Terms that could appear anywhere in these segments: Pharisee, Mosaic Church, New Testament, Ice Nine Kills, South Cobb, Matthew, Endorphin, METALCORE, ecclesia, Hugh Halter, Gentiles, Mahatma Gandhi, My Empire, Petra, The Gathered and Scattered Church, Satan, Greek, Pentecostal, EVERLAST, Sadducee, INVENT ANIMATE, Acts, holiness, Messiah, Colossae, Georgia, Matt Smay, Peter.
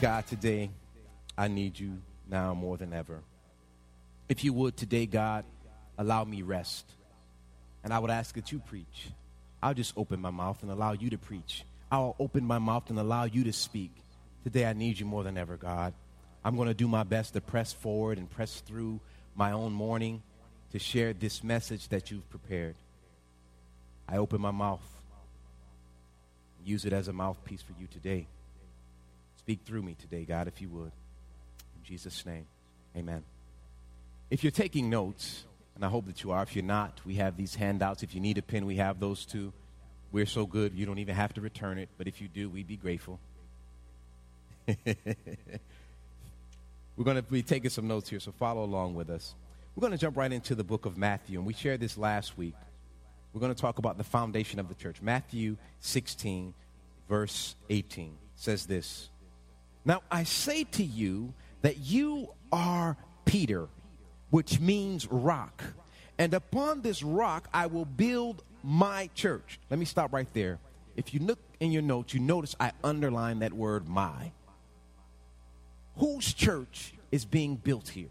God, today, I need you now more than ever. If you would today, God, allow me rest. And I would ask that you preach. I'll just open my mouth and allow you to preach. I'll open my mouth and allow you to speak. Today, I need you more than ever, God. I'm going to do my best to press forward and press through my own morning to share this message that you've prepared. I open my mouth. Use it as a mouthpiece for you today. Speak through me today, God, if you would. In Jesus' name, amen. If you're taking notes, and I hope that you are. If you're not, we have these handouts. If you need a pen, we have those too. We're so good, you don't even have to return it. But if you do, we'd be grateful. We're going to be taking some notes here, so follow along with us. We're going to jump right into the book of Matthew, and we shared this last week. We're going to talk about the foundation of the church. Matthew 16, verse 18 says this. Now, I say to you that you are Peter, which means rock, and upon this rock I will build my church. Let me stop right there. If you look in your notes, you notice I underline that word my. Whose church is being built here?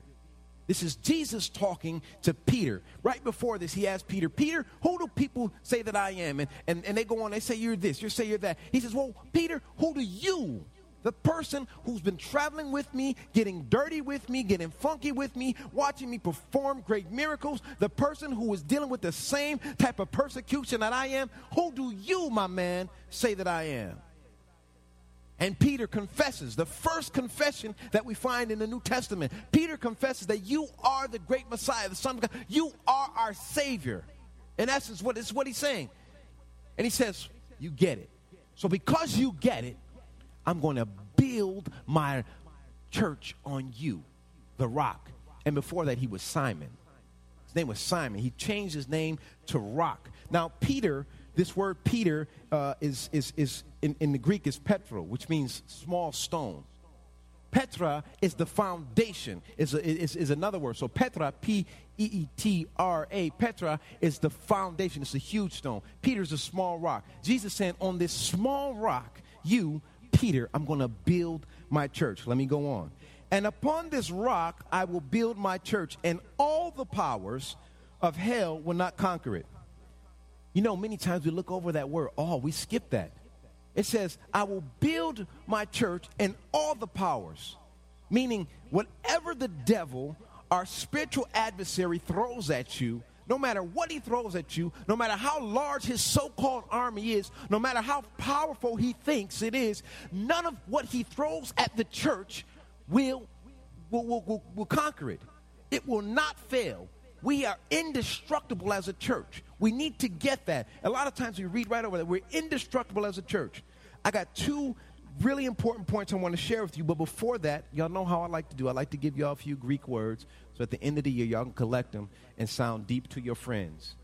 This is Jesus talking to Peter. Right before this, he asked Peter, Peter, who do people say that I am? And they go on, they say you're this, you say you're that. He says, well, Peter, who do you? The person who's been traveling with me, getting dirty with me, getting funky with me, watching me perform great miracles, the person who is dealing with the same type of persecution that I am, who do you, my man, say that I am? And Peter confesses, the first confession that we find in the New Testament. Peter confesses that you are the great Messiah, the Son of God. You are our Savior. In essence, what he's saying. And he says, you get it. So because you get it, I'm going to build my church on you, the rock. And before that, he was Simon. His name was Simon. He changed his name to rock. Now, Peter, this word Peter is in the Greek is Petra, which means small stone. Petra is the foundation, is another word. So Petra, P-E-E-T-R-A, Petra is the foundation. It's a huge stone. Peter's a small rock. Jesus said, on this small rock, you Peter, I'm going to build my church. Let me go on. And upon this rock, I will build my church, and all the powers of hell will not conquer it. You know, many times we look over that word. Oh, we skip that. It says, I will build my church and all the powers, meaning whatever the devil, our spiritual adversary, throws at you, no matter what he throws at you, no matter how large his so-called army is, no matter how powerful he thinks it is, none of what he throws at the church will conquer it. It will not fail. We are indestructible as a church. We need to get that. A lot of times we read right over that. We're indestructible as a church. I got two really important points I want to share with you, but before that, y'all know how I like to do. I like to give y'all a few Greek words, so at the end of the year, y'all can collect them and sound deep to your friends.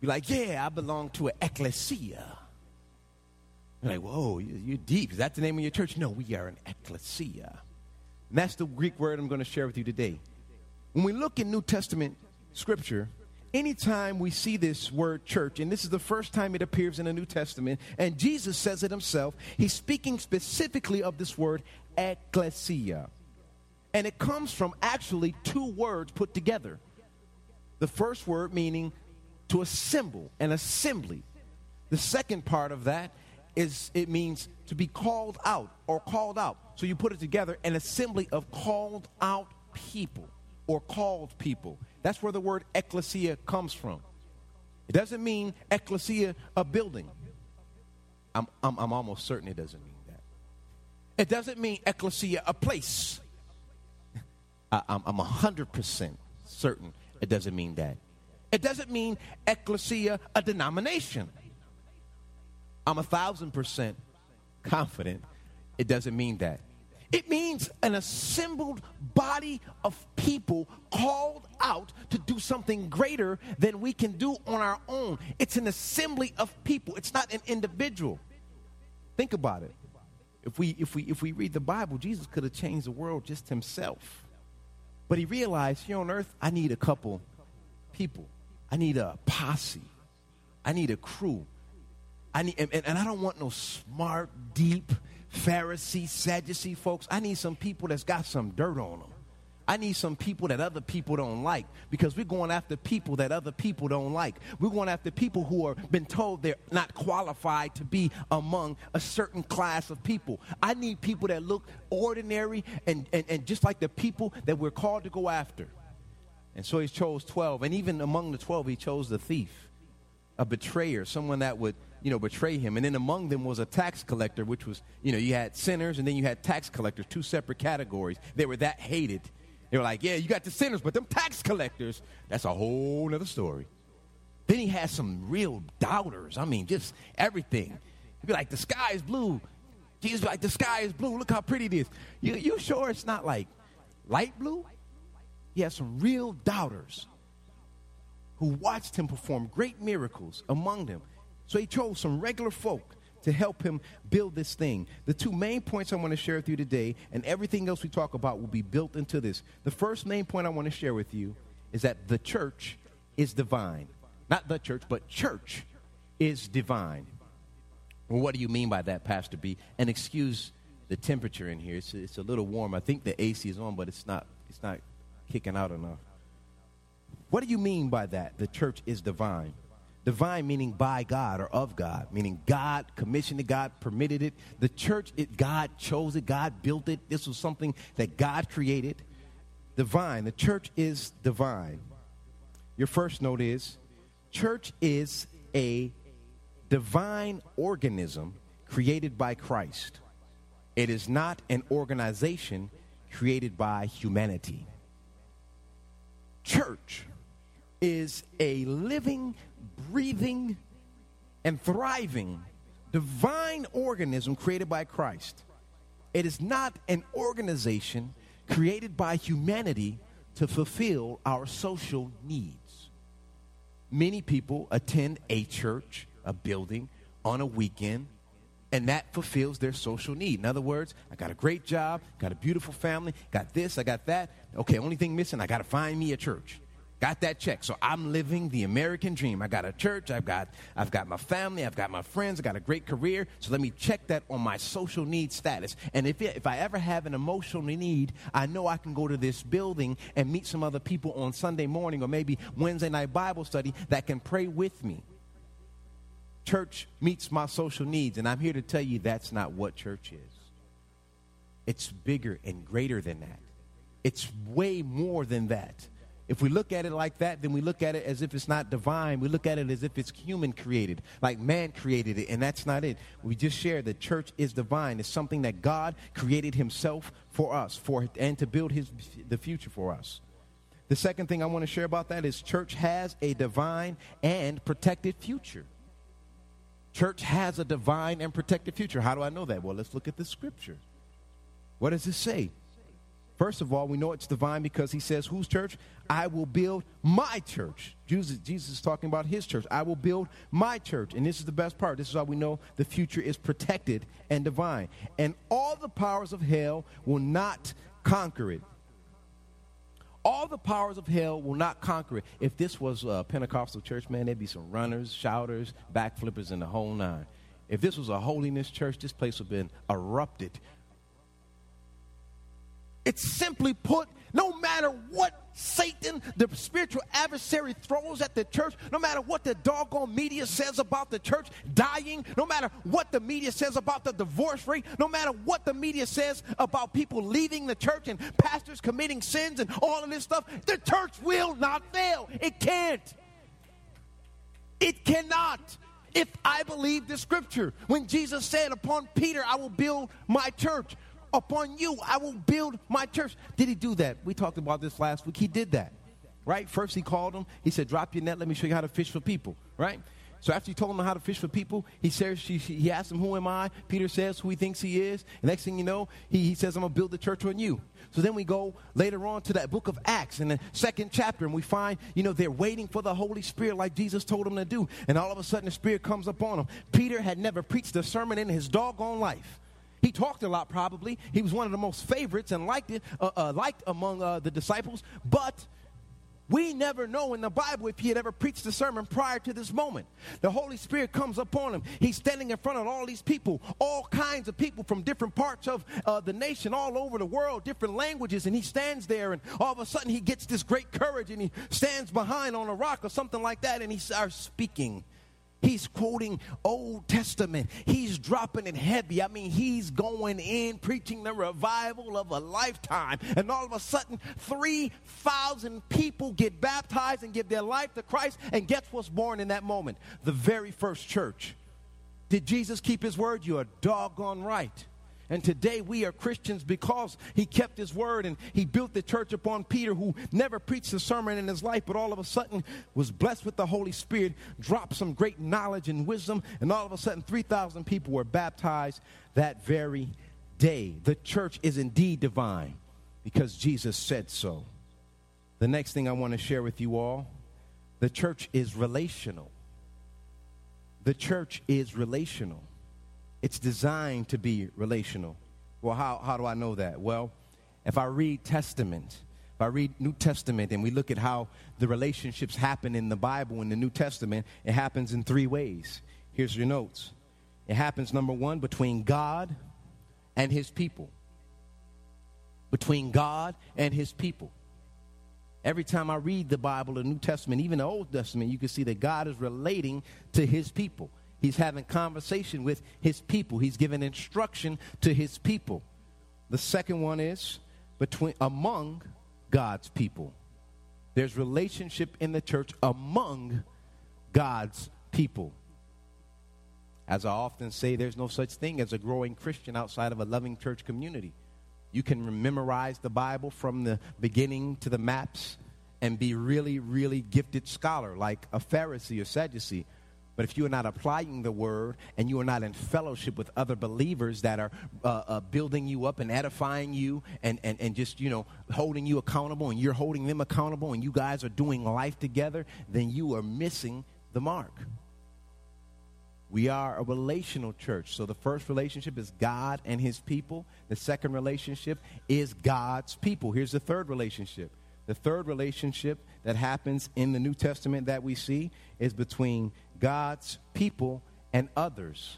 Be like, yeah, I belong to an ecclesia. You're like, whoa, you're deep. Is that the name of your church? No, we are an ecclesia. And that's the Greek word I'm going to share with you today. When we look in New Testament scripture, anytime we see this word church, and this is the first time it appears in the New Testament, and Jesus says it himself, he's speaking specifically of this word ecclesia. And it comes from actually two words put together. The first word meaning to assemble, an assembly. The second part of that is it means to be called out or called out. So you put it together, an assembly of called out people or called people. That's where the word ecclesia comes from. It doesn't mean ecclesia, a building. I'm almost certain it doesn't mean that. It doesn't mean ecclesia, a place. I'm 100% certain it doesn't mean that. It doesn't mean ecclesia, a denomination. I'm 1,000% confident it doesn't mean that. It means an assembled body of people called out to do something greater than we can do on our own. It's an assembly of people. It's not an individual. Think about it. If we read the Bible, Jesus could have changed the world just himself. But he realized, here on earth, I need a couple people. I need a posse. I need a crew. And I don't want no smart, deep Pharisee, Sadducee folks. I need some people that's got some dirt on them. I need some people that other people don't like, because we're going after people that other people don't like. We're going after people who are been told they're not qualified to be among a certain class of people. I need people that look ordinary and just like the people that we're called to go after. And so he chose 12, and even among the 12, he chose the thief, a betrayer, someone that would, betray him. And then among them was a tax collector, which was, you had sinners and then you had tax collectors, two separate categories. They were that hated. They were like, yeah, you got the sinners, but them tax collectors, that's a whole nother story. Then he had some real doubters. I mean, just everything. He'd be like, the sky is blue. Jesus be like, the sky is blue. Look how pretty it is. You sure it's not like light blue? He had some real doubters who watched him perform great miracles among them. So he chose some regular folk to help him build this thing. The two main points I want to share with you today, and everything else we talk about will be built into this. The first main point I want to share with you is that the church is divine. Not the church, but church is divine. Well, what do you mean by that, Pastor B? And excuse the temperature in here. It's a little warm. I think the AC is on, but it's not kicking out enough. What do you mean by that? The church is divine. Divine meaning by God or of God, meaning God commissioned it, God permitted it. The church, God chose it, God built it. This was something that God created. Divine, the church is divine. Your first note is, church is a divine organism created by Christ. It is not an organization created by humanity. Church is a living, breathing, and thriving divine organism created by Christ. It is not an organization created by humanity to fulfill our social needs. Many people attend a church, a building, on a weekend, and that fulfills their social need. In other words, I got a great job, got a beautiful family, got this, I got that. Okay, only thing missing, I got to find me a church. Got that check. So I'm living the American dream. I got a church. I've got my family. I've got my friends. I got a great career. So let me check that on my social need status. And if I ever have an emotional need, I know I can go to this building and meet some other people on Sunday morning or maybe Wednesday night Bible study that can pray with me. Church meets my social needs. And I'm here to tell you that's not what church is. It's bigger and greater than that. It's way more than that. If we look at it like that, then we look at it as if it's not divine. We look at it as if it's human created, like man created it, and that's not it. We just shared that church is divine. It's something that God created himself for us and to build the future for us. The second thing I want to share about that is church has a divine and protected future. Church has a divine and protected future. How do I know that? Well, let's look at the scripture. What does it say? First of all, we know it's divine because he says, whose church? I will build my church. Jesus is talking about his church. I will build my church. And this is the best part. This is how we know the future is protected and divine. And all the powers of hell will not conquer it. All the powers of hell will not conquer it. If this was a Pentecostal church, man, there'd be some runners, shouters, backflippers, and the whole nine. If this was a holiness church, this place would have been erupted It's simply put, no matter what Satan, the spiritual adversary, throws at the church, no matter what the doggone media says about the church dying, no matter what the media says about the divorce rate, no matter what the media says about people leaving the church and pastors committing sins and all of this stuff, the church will not fail. It can't. It cannot. If I believe the scripture, when Jesus said, upon Peter, I will build my church. Upon you, I will build my church. Did he do that? We talked about this last week. He did that, right? First, he called them. He said, drop your net. Let me show you how to fish for people, right? So after he told them how to fish for people, he says, he asked them, who am I? Peter says who he thinks he is. And next thing you know, he says, I'm going to build the church on you. So then we go later on to that book of Acts in the second chapter, and we find, they're waiting for the Holy Spirit like Jesus told them to do. And all of a sudden, the Spirit comes upon them. Peter had never preached a sermon in his doggone life. He talked a lot, probably. He was one of the most favorites and liked among the disciples. But we never know in the Bible if he had ever preached a sermon prior to this moment. The Holy Spirit comes upon him. He's standing in front of all these people, all kinds of people from different parts of the nation, all over the world, different languages. And he stands there, and all of a sudden he gets this great courage, and he stands behind on a rock or something like that, and he starts speaking. He's quoting Old Testament. He's dropping it heavy. I mean, he's going in, preaching the revival of a lifetime. And all of a sudden, 3,000 people get baptized and give their life to Christ. And guess what's born in that moment? The very first church. Did Jesus keep his word? You are doggone right. And today we are Christians because he kept his word and he built the church upon Peter, who never preached a sermon in his life, but all of a sudden was blessed with the Holy Spirit, dropped some great knowledge and wisdom, and all of a sudden 3,000 people were baptized that very day. The church is indeed divine because Jesus said so. The next thing I want to share with you all, the church is relational. The church is relational. It's designed to be relational. Well, how do I know that? Well, if I read New Testament, and we look at how the relationships happen in the Bible in the New Testament, it happens in three ways. Here's your notes. It happens, number one, between God and his people. Between God and his people. Every time I read the Bible, the New Testament, even the Old Testament, you can see that God is relating to his people. He's having conversation with his people. He's giving instruction to his people. The second one is among God's people. There's relationship in the church among God's people. As I often say, there's no such thing as a growing Christian outside of a loving church community. You can memorize the Bible from the beginning to the maps and be really, really gifted scholar like a Pharisee or Sadducee. But if you are not applying the word and you are not in fellowship with other believers that are building you up and edifying you and just, holding you accountable and you're holding them accountable and you guys are doing life together, then you are missing the mark. We are a relational church. So the first relationship is God and his people. The second relationship is God's people. Here's the third relationship. The third relationship that happens in the New Testament that we see is between God's people and others.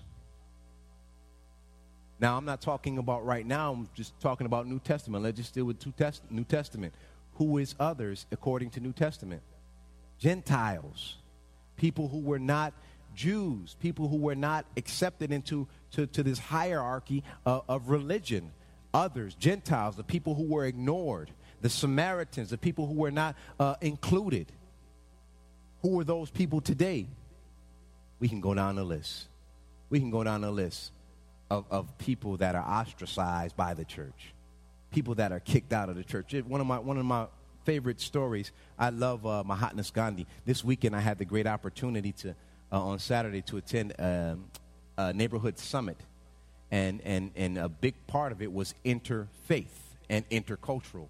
Now, I'm not talking about right now. I'm just talking about New Testament. Let's just deal with New Testament. Who is others according to New Testament? Gentiles, people who were not Jews, people who were not accepted into this hierarchy of religion. Others, Gentiles, the people who were ignored, the Samaritans, the people who were not included. Who are those people today? We can go down the list. We can go down the list of people that are ostracized by the church, people that are kicked out of the church. One of my favorite stories. I love Mahatma Gandhi. This weekend, I had the great opportunity to on Saturday to attend a neighborhood summit, and a big part of it was interfaith and intercultural,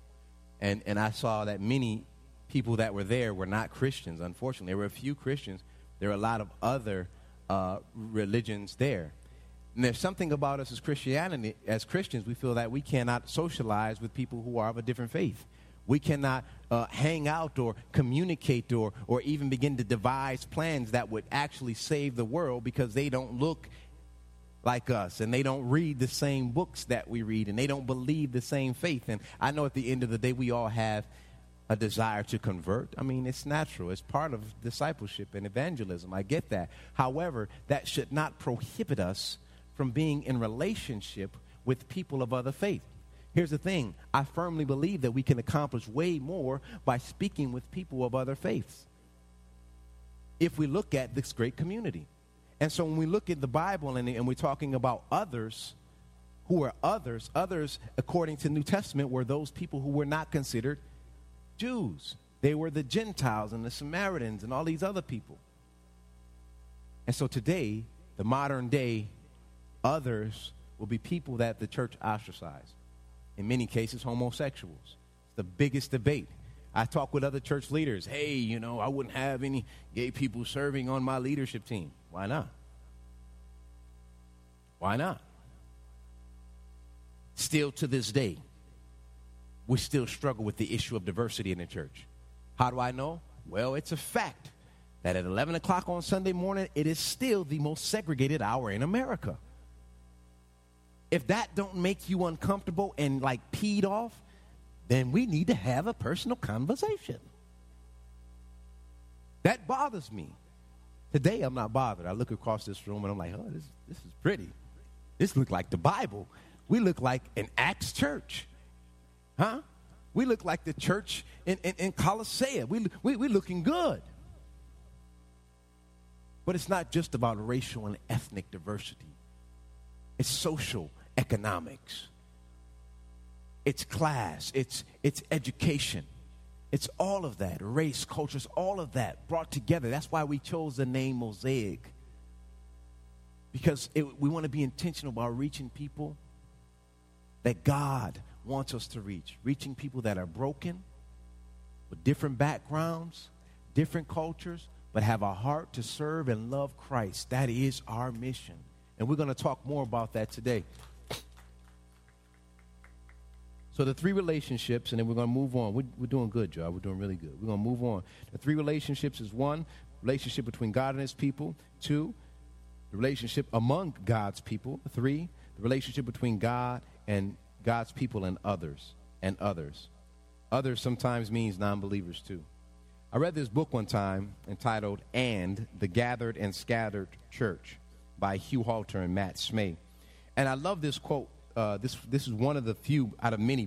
and I saw that many people that were there were not Christians. Unfortunately, there were a few Christians. There are a lot of other religions there. And there's something about us as Christianity, as Christians, we feel that we cannot socialize with people who are of a different faith. We cannot hang out or communicate or even begin to devise plans that would actually save the world because they don't look like us, and they don't read the same books that we read, and they don't believe the same faith. And I know at the end of the day, we all have a desire to convert. I mean, it's natural. It's part of discipleship and evangelism. I get that. However, that should not prohibit us from being in relationship with people of other faith. Here's the thing. I firmly believe that we can accomplish way more by speaking with people of other faiths if we look at this great community. And so when we look at the Bible and we're talking about others, who are others? Others, according to the New Testament, were those people who were not considered Jews. They were the Gentiles and the Samaritans and all these other people. And so today, the modern day others will be people that the church ostracized. In many cases, homosexuals. It's the biggest debate. I talk with other church leaders. Hey, you know, I wouldn't have any gay people serving on my leadership team. Why not? Why not? Still to this day, we still struggle with the issue of diversity in the church. How do I know? Well, it's a fact that at 11 o'clock on Sunday morning, it is still the most segregated hour in America. If that don't make you uncomfortable and like peed off, then we need to have a personal conversation. That bothers me. Today, I'm not bothered. I look across this room and I'm like, oh, this is pretty. This looks like the Bible. We look like an Acts church. Huh? We look like the church in Colossae. We're looking good. But it's not just about racial and ethnic diversity. It's social economics. It's class. It's education. It's all of that. Race, cultures, all of that brought together. That's why we chose the name Mosaic. Because we want to be intentional about reaching people that God wants us to reach. Reaching people that are broken, with different backgrounds, different cultures, but have a heart to serve and love Christ. That is our mission. And we're going to talk more about that today. So the three relationships, and then we're going to move on. We're doing good, Joe. We're doing really good. We're going to move on. The three relationships is, one, relationship between God and his people. Two, the relationship among God's people. Three, the relationship between God and God's people and others, and others. Others sometimes means non-believers too. I read this book one time entitled, And, The Gathered and Scattered Church by Hugh Halter and Matt Smay. And I love this quote. This is one of the few out of many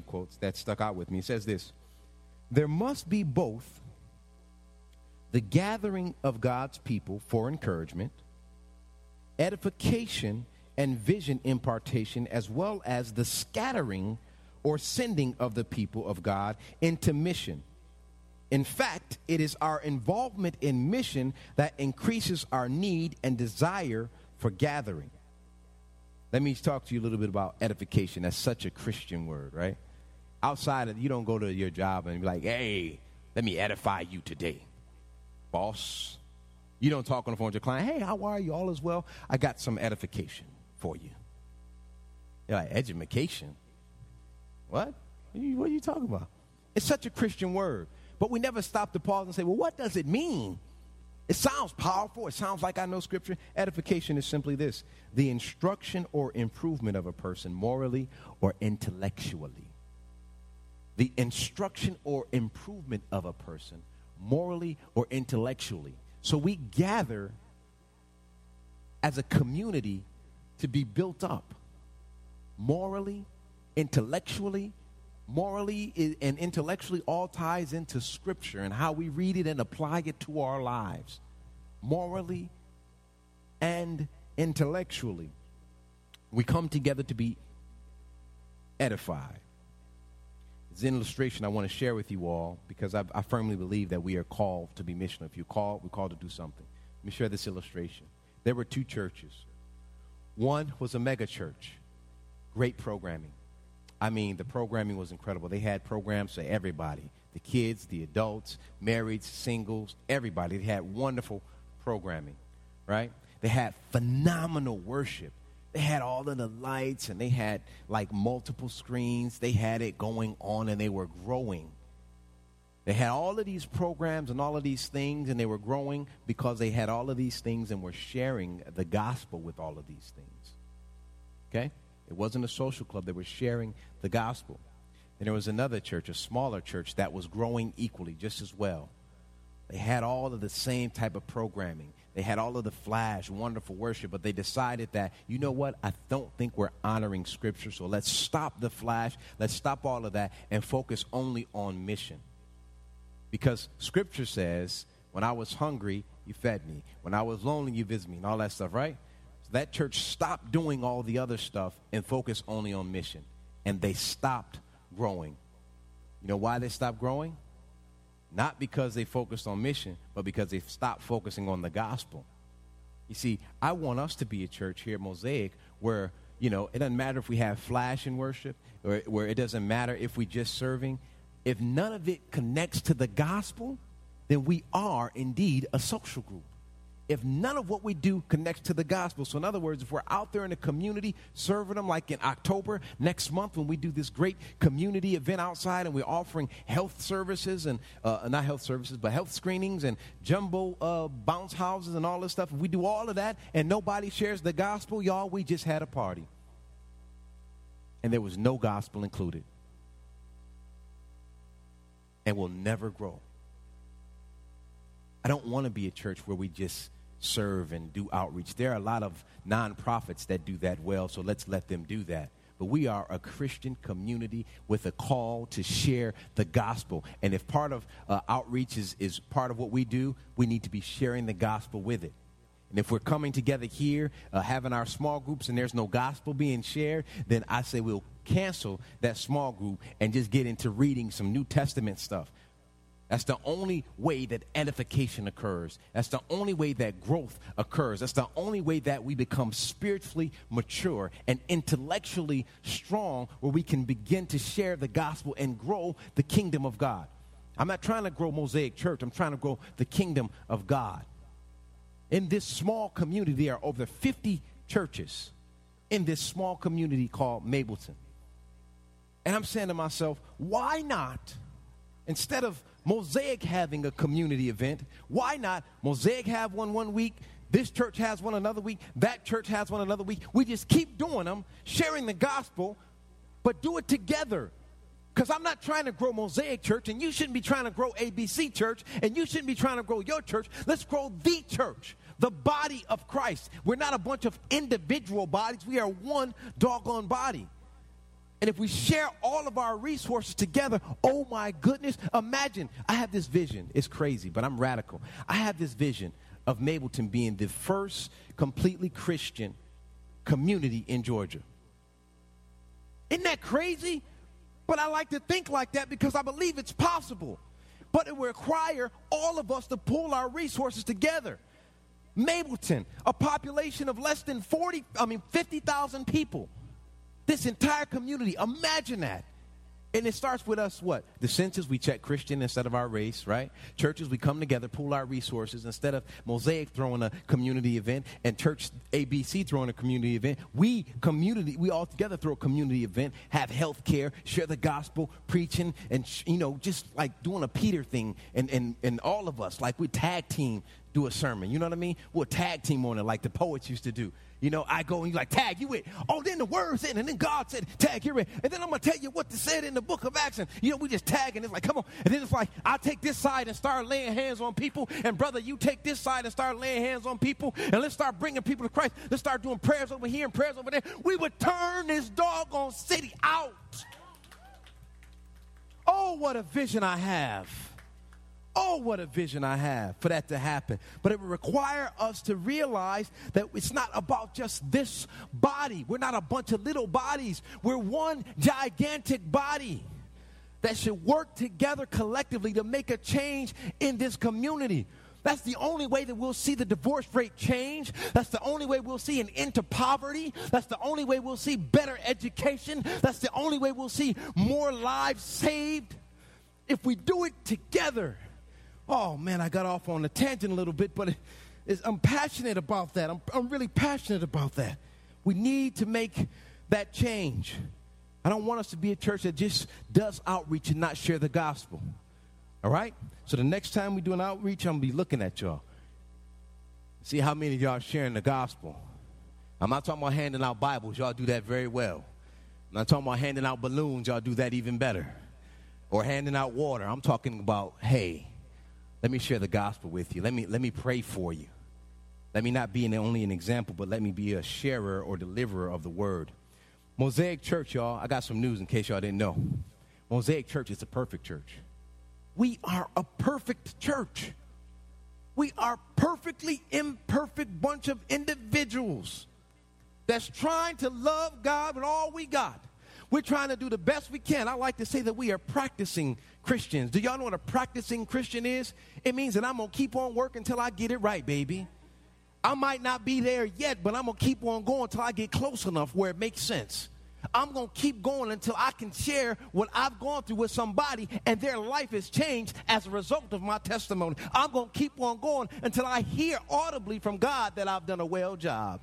quotes that stuck out with me. It says this: there must be both the gathering of God's people for encouragement, edification, and vision impartation, as well as the scattering or sending of the people of God into mission. In fact, it is our involvement in mission that increases our need and desire for gathering. Let me talk to you a little bit about edification. That's such a Christian word, right? Outside of, you don't go to your job and be like, hey, let me edify you today, boss. You don't talk on the phone with your client. Hey, how are you? All is well? I got some edification for you. You're like, education? What? What are you talking about? It's such a Christian word. But we never stop to pause and say, well, what does it mean? It sounds powerful. It sounds like I know Scripture. Edification is simply this: the instruction or improvement of a person morally or intellectually. The instruction or improvement of a person morally or intellectually. So we gather as a community to be built up morally, intellectually. Morally and intellectually all ties into Scripture and how we read it and apply it to our lives. Morally and intellectually, we come together to be edified. It's an illustration I want to share with you all because I firmly believe that we are called to be missional. If you're called, we're called to do something. Let me share this illustration. There were two churches. One was a mega church, great programming. I mean, the programming was incredible. They had programs for everybody, the kids, the adults, married, singles, everybody. They had wonderful programming, right? They had phenomenal worship. They had all of the lights, and they had, like, multiple screens. They had it going on, and they were growing. They had all of these programs and all of these things, and they were growing because they had all of these things and were sharing the gospel with all of these things. Okay? It wasn't a social club. They were sharing the gospel. And there was another church, a smaller church, that was growing equally just as well. They had all of the same type of programming. They had all of the flash, wonderful worship, but they decided that, you know what, I don't think we're honoring Scripture, so let's stop the flash, let's stop all of that, and focus only on mission. Because Scripture says, when I was hungry, you fed me. When I was lonely, you visited me, and all that stuff, right? So that church stopped doing all the other stuff and focused only on mission, and they stopped growing. You know why they stopped growing? Not because they focused on mission, but because they stopped focusing on the gospel. You see, I want us to be a church here at Mosaic where, you know, it doesn't matter if we have flash in worship, or where it doesn't matter if we just serving. If none of it connects to the gospel, then we are indeed a social group. If none of what we do connects to the gospel, so in other words, if we're out there in the community serving them, like in October, next month when we do this great community event outside and we're offering health services and, not health services, but health screenings and jumbo bounce houses and all this stuff, if we do all of that and nobody shares the gospel, y'all, we just had a party. And there was no gospel included. And we'll never grow. I don't want to be a church where we just serve and do outreach. There are a lot of nonprofits that do that well, so let's let them do that. But we are a Christian community with a call to share the gospel. And if part of outreach is part of what we do, we need to be sharing the gospel with it. And if we're coming together here, having our small groups, and there's no gospel being shared, then I say we'll cancel that small group and just get into reading some New Testament stuff. That's the only way that edification occurs. That's the only way that growth occurs. That's the only way that we become spiritually mature and intellectually strong, where we can begin to share the gospel and grow the kingdom of God. I'm not trying to grow Mosaic Church. I'm trying to grow the kingdom of God. In this small community, there are over 50 churches in this small community called Mableton. And I'm saying to myself, why not, instead of Mosaic having a community event, why not Mosaic have one week, this church has one another week, that church has one another week. We just keep doing them, sharing the gospel, but do it together. Because I'm not trying to grow Mosaic Church, and you shouldn't be trying to grow ABC Church, and you shouldn't be trying to grow your church. Let's grow the church, the body of Christ. We're not a bunch of individual bodies. We are one doggone body. And if we share all of our resources together, oh my goodness, imagine. I have this vision. It's crazy, but I'm radical. I have this vision of Mableton being the first completely Christian community in Georgia. Isn't that crazy? But I like to think like that because I believe it's possible. But it will require all of us to pull our resources together. Mableton, a population of less than 50,000 people. This entire community, imagine that. And it starts with us what? The census, we check Christian instead of our race, right? Churches, we come together, pool our resources. Instead of Mosaic throwing a community event and Church ABC throwing a community event, we all together throw a community event, have health care, share the gospel, preaching, and, just like doing a Peter thing. And all of us, like we tag team, do a sermon. You know what I mean? We'll tag team on it like the poets used to do. I go and you like, tag, you it. Oh, then the word said, and then God said, tag, you're it. And then I'm going to tell you what to say in the book of Acts. And, we just tag, and it's like, come on. And then it's like, I take this side and start laying hands on people. And, brother, you take this side and start laying hands on people. And let's start bringing people to Christ. Let's start doing prayers over here and prayers over there. We would turn this doggone city out. Oh, what a vision I have. Oh, what a vision I have for that to happen. But it would require us to realize that it's not about just this body. We're not a bunch of little bodies. We're one gigantic body that should work together collectively to make a change in this community. That's the only way that we'll see the divorce rate change. That's the only way we'll see an end to poverty. That's the only way we'll see better education. That's the only way we'll see more lives saved. If we do it together. Oh, man, I got off on a tangent a little bit, but I'm passionate about that. I'm really passionate about that. We need to make that change. I don't want us to be a church that just does outreach and not share the gospel. All right? So the next time we do an outreach, I'm going to be looking at y'all. See how many of y'all are sharing the gospel. I'm not talking about handing out Bibles. Y'all do that very well. I'm not talking about handing out balloons. Y'all do that even better. Or handing out water. I'm talking about, hey, let me share the gospel with you. Let me pray for you. Let me not be only an example, but let me be a sharer or deliverer of the word. Mosaic Church, y'all, I got some news in case y'all didn't know. Mosaic Church is a perfect church. We are a perfect church. We are perfectly imperfect bunch of individuals that's trying to love God with all we got. We're trying to do the best we can. I like to say that we are practicing Christians. Do y'all know what a practicing Christian is? It means that I'm going to keep on working until I get it right, baby. I might not be there yet, but I'm going to keep on going until I get close enough where it makes sense. I'm going to keep going until I can share what I've gone through with somebody and their life has changed as a result of my testimony. I'm going to keep on going until I hear audibly from God that I've done a well job.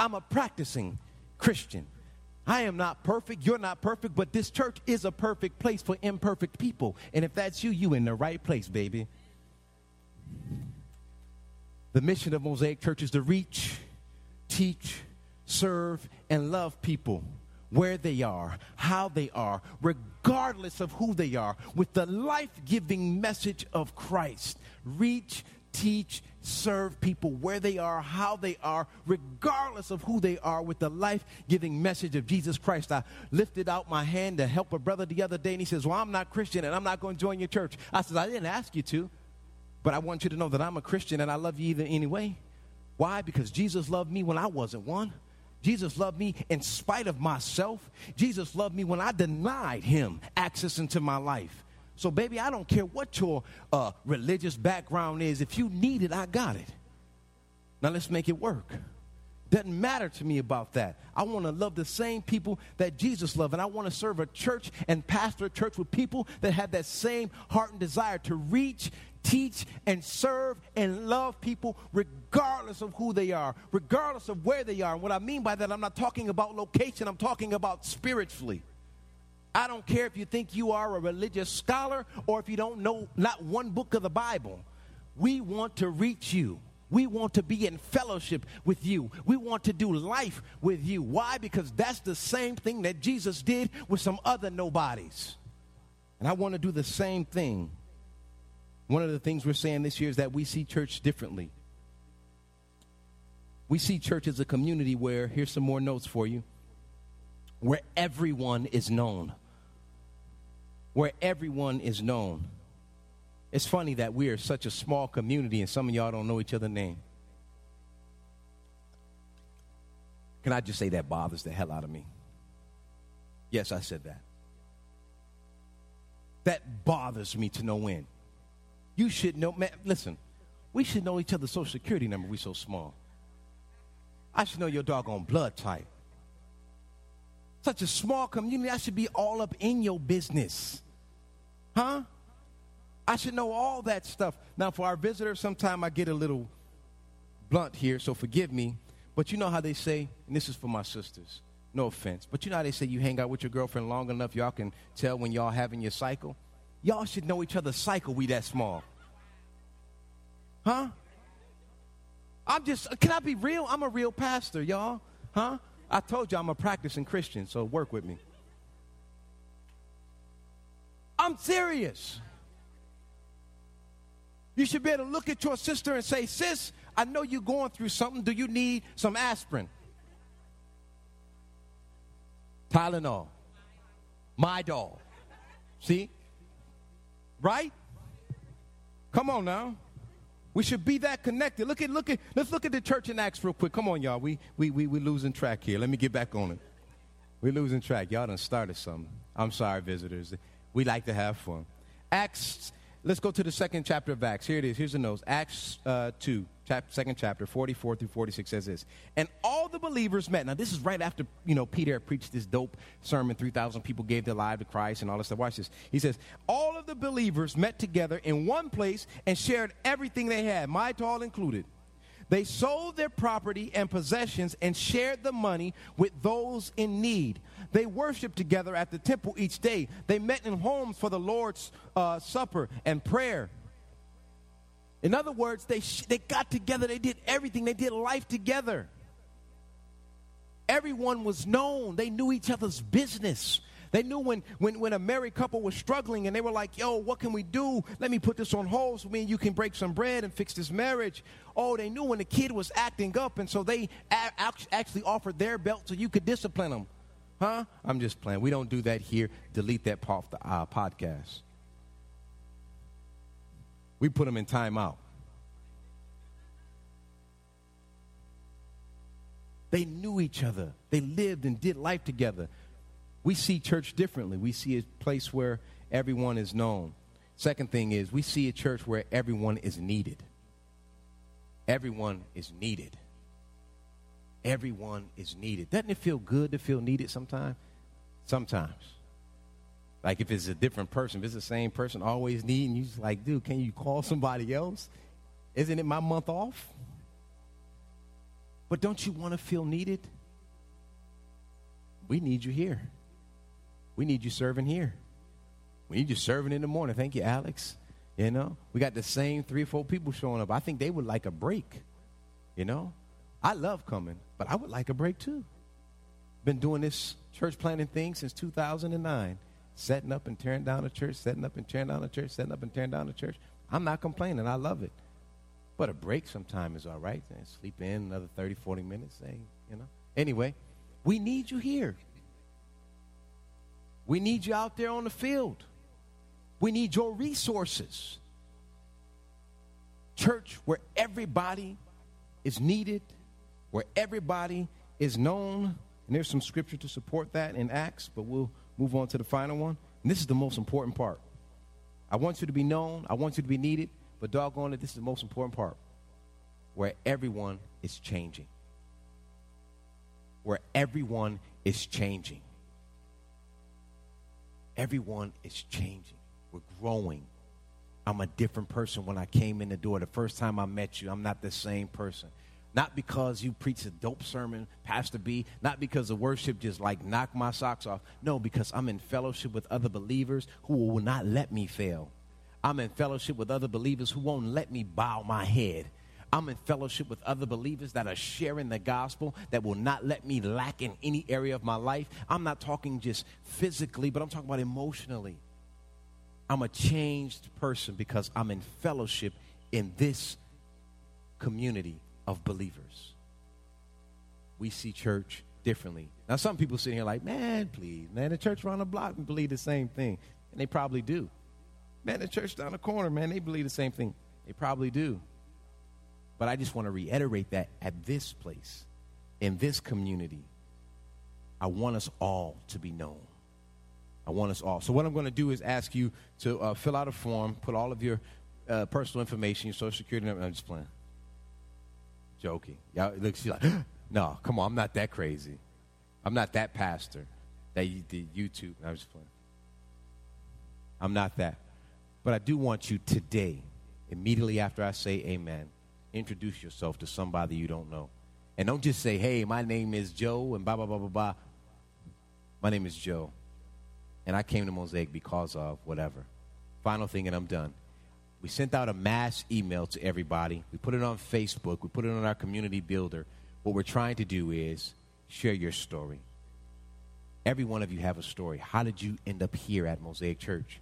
I'm a practicing Christian. I am not perfect. You're not perfect, but this church is a perfect place for imperfect people. And if that's you, you in the right place, baby. The mission of Mosaic Church is to reach, teach, serve, and love people where they are, how they are, regardless of who they are, with the life-giving message of Christ. Reach, teach, serve people where they are, how they are, regardless of who they are, with the life-giving message of Jesus Christ. I lifted out my hand to help a brother the other day, and he says, well, I'm not Christian, and I'm not going to join your church. I said, I didn't ask you to. But I want you to know that I'm a Christian and I love you either anyway. Why? Because Jesus loved me when I wasn't one. Jesus loved me in spite of myself. Jesus loved me when I denied him access into my life. So, baby, I don't care what your religious background is. If you need it, I got it. Now, let's make it work. Doesn't matter to me about that. I want to love the same people that Jesus loved, and I want to serve a church and pastor a church with people that have that same heart and desire to reach, teach, and serve and love people regardless of who they are, regardless of where they are. And what I mean by that, I'm not talking about location. I'm talking about spiritually. I don't care if you think you are a religious scholar or if you don't know not one book of the Bible. We want to reach you. We want to be in fellowship with you. We want to do life with you. Why? Because that's the same thing that Jesus did with some other nobodies. And I want to do the same thing. One of the things we're saying this year is that we see church differently. We see church as a community where, here's some more notes for you, where everyone is known. Where everyone is known. It's funny that we are such a small community and some of y'all don't know each other's name. Can I just say that bothers the hell out of me? Yes, I said that. That bothers me to no end. You should know, man, listen, we should know each other's social security number. We so small. I should know your doggone blood type. Such a small community, I should be all up in your business. Huh? I should know all that stuff. Now, for our visitors, sometimes I get a little blunt here, so forgive me. But you know how they say, and this is for my sisters, no offense, but you know how they say you hang out with your girlfriend long enough, y'all can tell when y'all having your cycle? Y'all should know each other's cycle, we that small. Huh? Can I be real? I'm a real pastor, y'all. Huh? I told you I'm a practicing Christian, so work with me. I'm serious. You should be able to look at your sister and say, sis, I know you're going through something. Do you need some aspirin? Tylenol. Midol. See? Right? Come on now. We should be that connected. Let's look at the church in Acts real quick. Come on, y'all. We're losing track here. Let me get back on it. We're losing track. Y'all done started something. I'm sorry, visitors. We like to have fun. Acts. Let's go to the second chapter of Acts. Here it is. Here's the notes. Acts 2, second chapter, 44 through 46 says this. And all the believers met. Now, this is right after, Peter preached this dope sermon. 3,000 people gave their life to Christ and all this stuff. Watch this. He says, all of the believers met together in one place and shared everything they had, mite all included. They sold their property and possessions and shared the money with those in need. They worshiped together at the temple each day. They met in homes for the Lord's supper and prayer. In other words, they got together. They did everything. They did life together. Everyone was known. They knew each other's business. They knew when a married couple was struggling and they were like, yo, what can we do? Let me put this on hold so me and you can break some bread and fix this marriage. Oh, they knew when the kid was acting up, and so they actually offered their belt so you could discipline them. Huh? I'm just playing. We don't do that here. Delete that off the podcast. We put them in timeout. They knew each other. They lived and did life together. We see church differently. We see a place where everyone is known. Second thing is, we see a church where everyone is needed. Everyone is needed. Everyone is needed. Doesn't it feel good to feel needed sometimes? Sometimes. Like if it's a different person, if it's the same person always needing, you're just like, dude, can you call somebody else? Isn't it my month off? But don't you want to feel needed? We need you here. We need you serving here. We need you serving in the morning. Thank you, Alex. You know, we got the same 3 or 4 people showing up. I think they would like a break. You know, I love coming, but I would like a break too. Been doing this church planting thing since 2009, setting up and tearing down a church, setting up and tearing down a church, setting up and tearing down a church. I'm not complaining. I love it. But a break sometime is all right. Then sleep in another 30, 40 minutes. You know, anyway, we need you here. We need you out there on the field. We need your resources. Church where everybody is needed, where everybody is known. And there's some scripture to support that in Acts, but we'll move on to the final one. And this is the most important part. I want you to be known. I want you to be needed. But doggone it, this is the most important part. Where everyone is changing. Where everyone is changing. Everyone is changing. We're growing. I'm a different person when I came in the door. The first time I met you, I'm not the same person. Not because you preached a dope sermon, Pastor B, not because the worship just like knocked my socks off. No, because I'm in fellowship with other believers who will not let me fail. I'm in fellowship with other believers who won't let me bow my head. I'm in fellowship with other believers that are sharing the gospel, that will not let me lack in any area of my life. I'm not talking just physically, but I'm talking about emotionally. I'm a changed person because I'm in fellowship in this community of believers. We see church differently. Now, some people sitting here like, man, please, man, the church around the block believe the same thing. And they probably do. Man, the church down the corner, man, they believe the same thing. They probably do. But I just want to reiterate that at this place, in this community, I want us all to be known. I want us all. So what I'm going to do is ask you to fill out a form, put all of your personal information, your social security number. I'm just playing. Joking. Y'all, look, she's like, no, come on, I'm not that crazy. I'm not that pastor that you did YouTube. I'm just playing. I'm not that. But I do want you today, immediately after I say amen, introduce yourself to somebody you don't know. And don't just say, hey, my name is Joe and blah, blah, blah, blah, blah. My name is Joe. And I came to Mosaic because of whatever. Final thing, and I'm done. We sent out a mass email to everybody. We put it on Facebook. We put it on our community builder. What we're trying to do is share your story. Every one of you have a story. How did you end up here at Mosaic Church?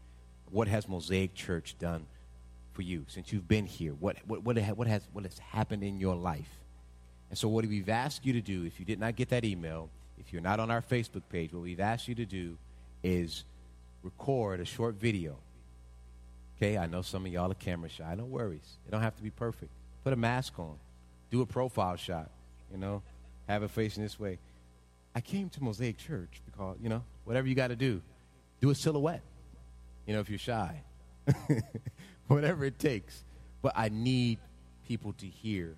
What has Mosaic Church done for you since you've been here? What has happened in your life? And so what we've asked you to do, if you did not get that email, if you're not on our Facebook page, what we've asked you to do is record a short video. Okay, I know some of y'all are camera shy. No worries. It don't have to be perfect. Put a mask on. Do a profile shot, you know. Have it facing this way. I came to Mosaic Church because, you know, whatever you got to do. Do a silhouette. You know, if you're shy. Whatever it takes. But I need people to hear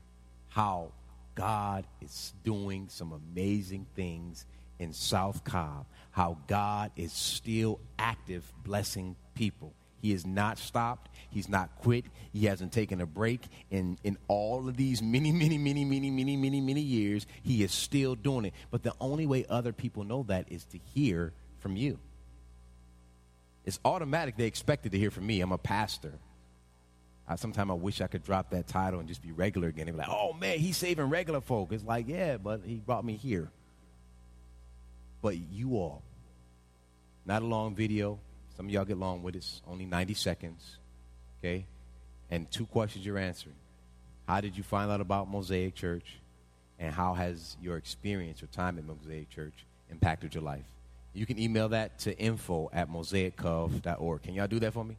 how God is doing some amazing things in South Cobb, how God is still active blessing people. He has not stopped. He's not quit. He hasn't taken a break. In all of these many years, he is still doing it. But the only way other people know that is to hear from you. It's automatic. They expected to hear from me. I'm a pastor. Sometimes I wish I could drop that title and just be regular again. They'd be like, oh, man, he's saving regular folk. It's like, yeah, but he brought me here. But you all, not a long video. Some of y'all get long with us. Only 90 seconds, okay? And two questions you're answering. How did you find out about Mosaic Church? And how has your experience or time at Mosaic Church impacted your life? You can email that to info@mosaicgov.org. Can y'all do that for me?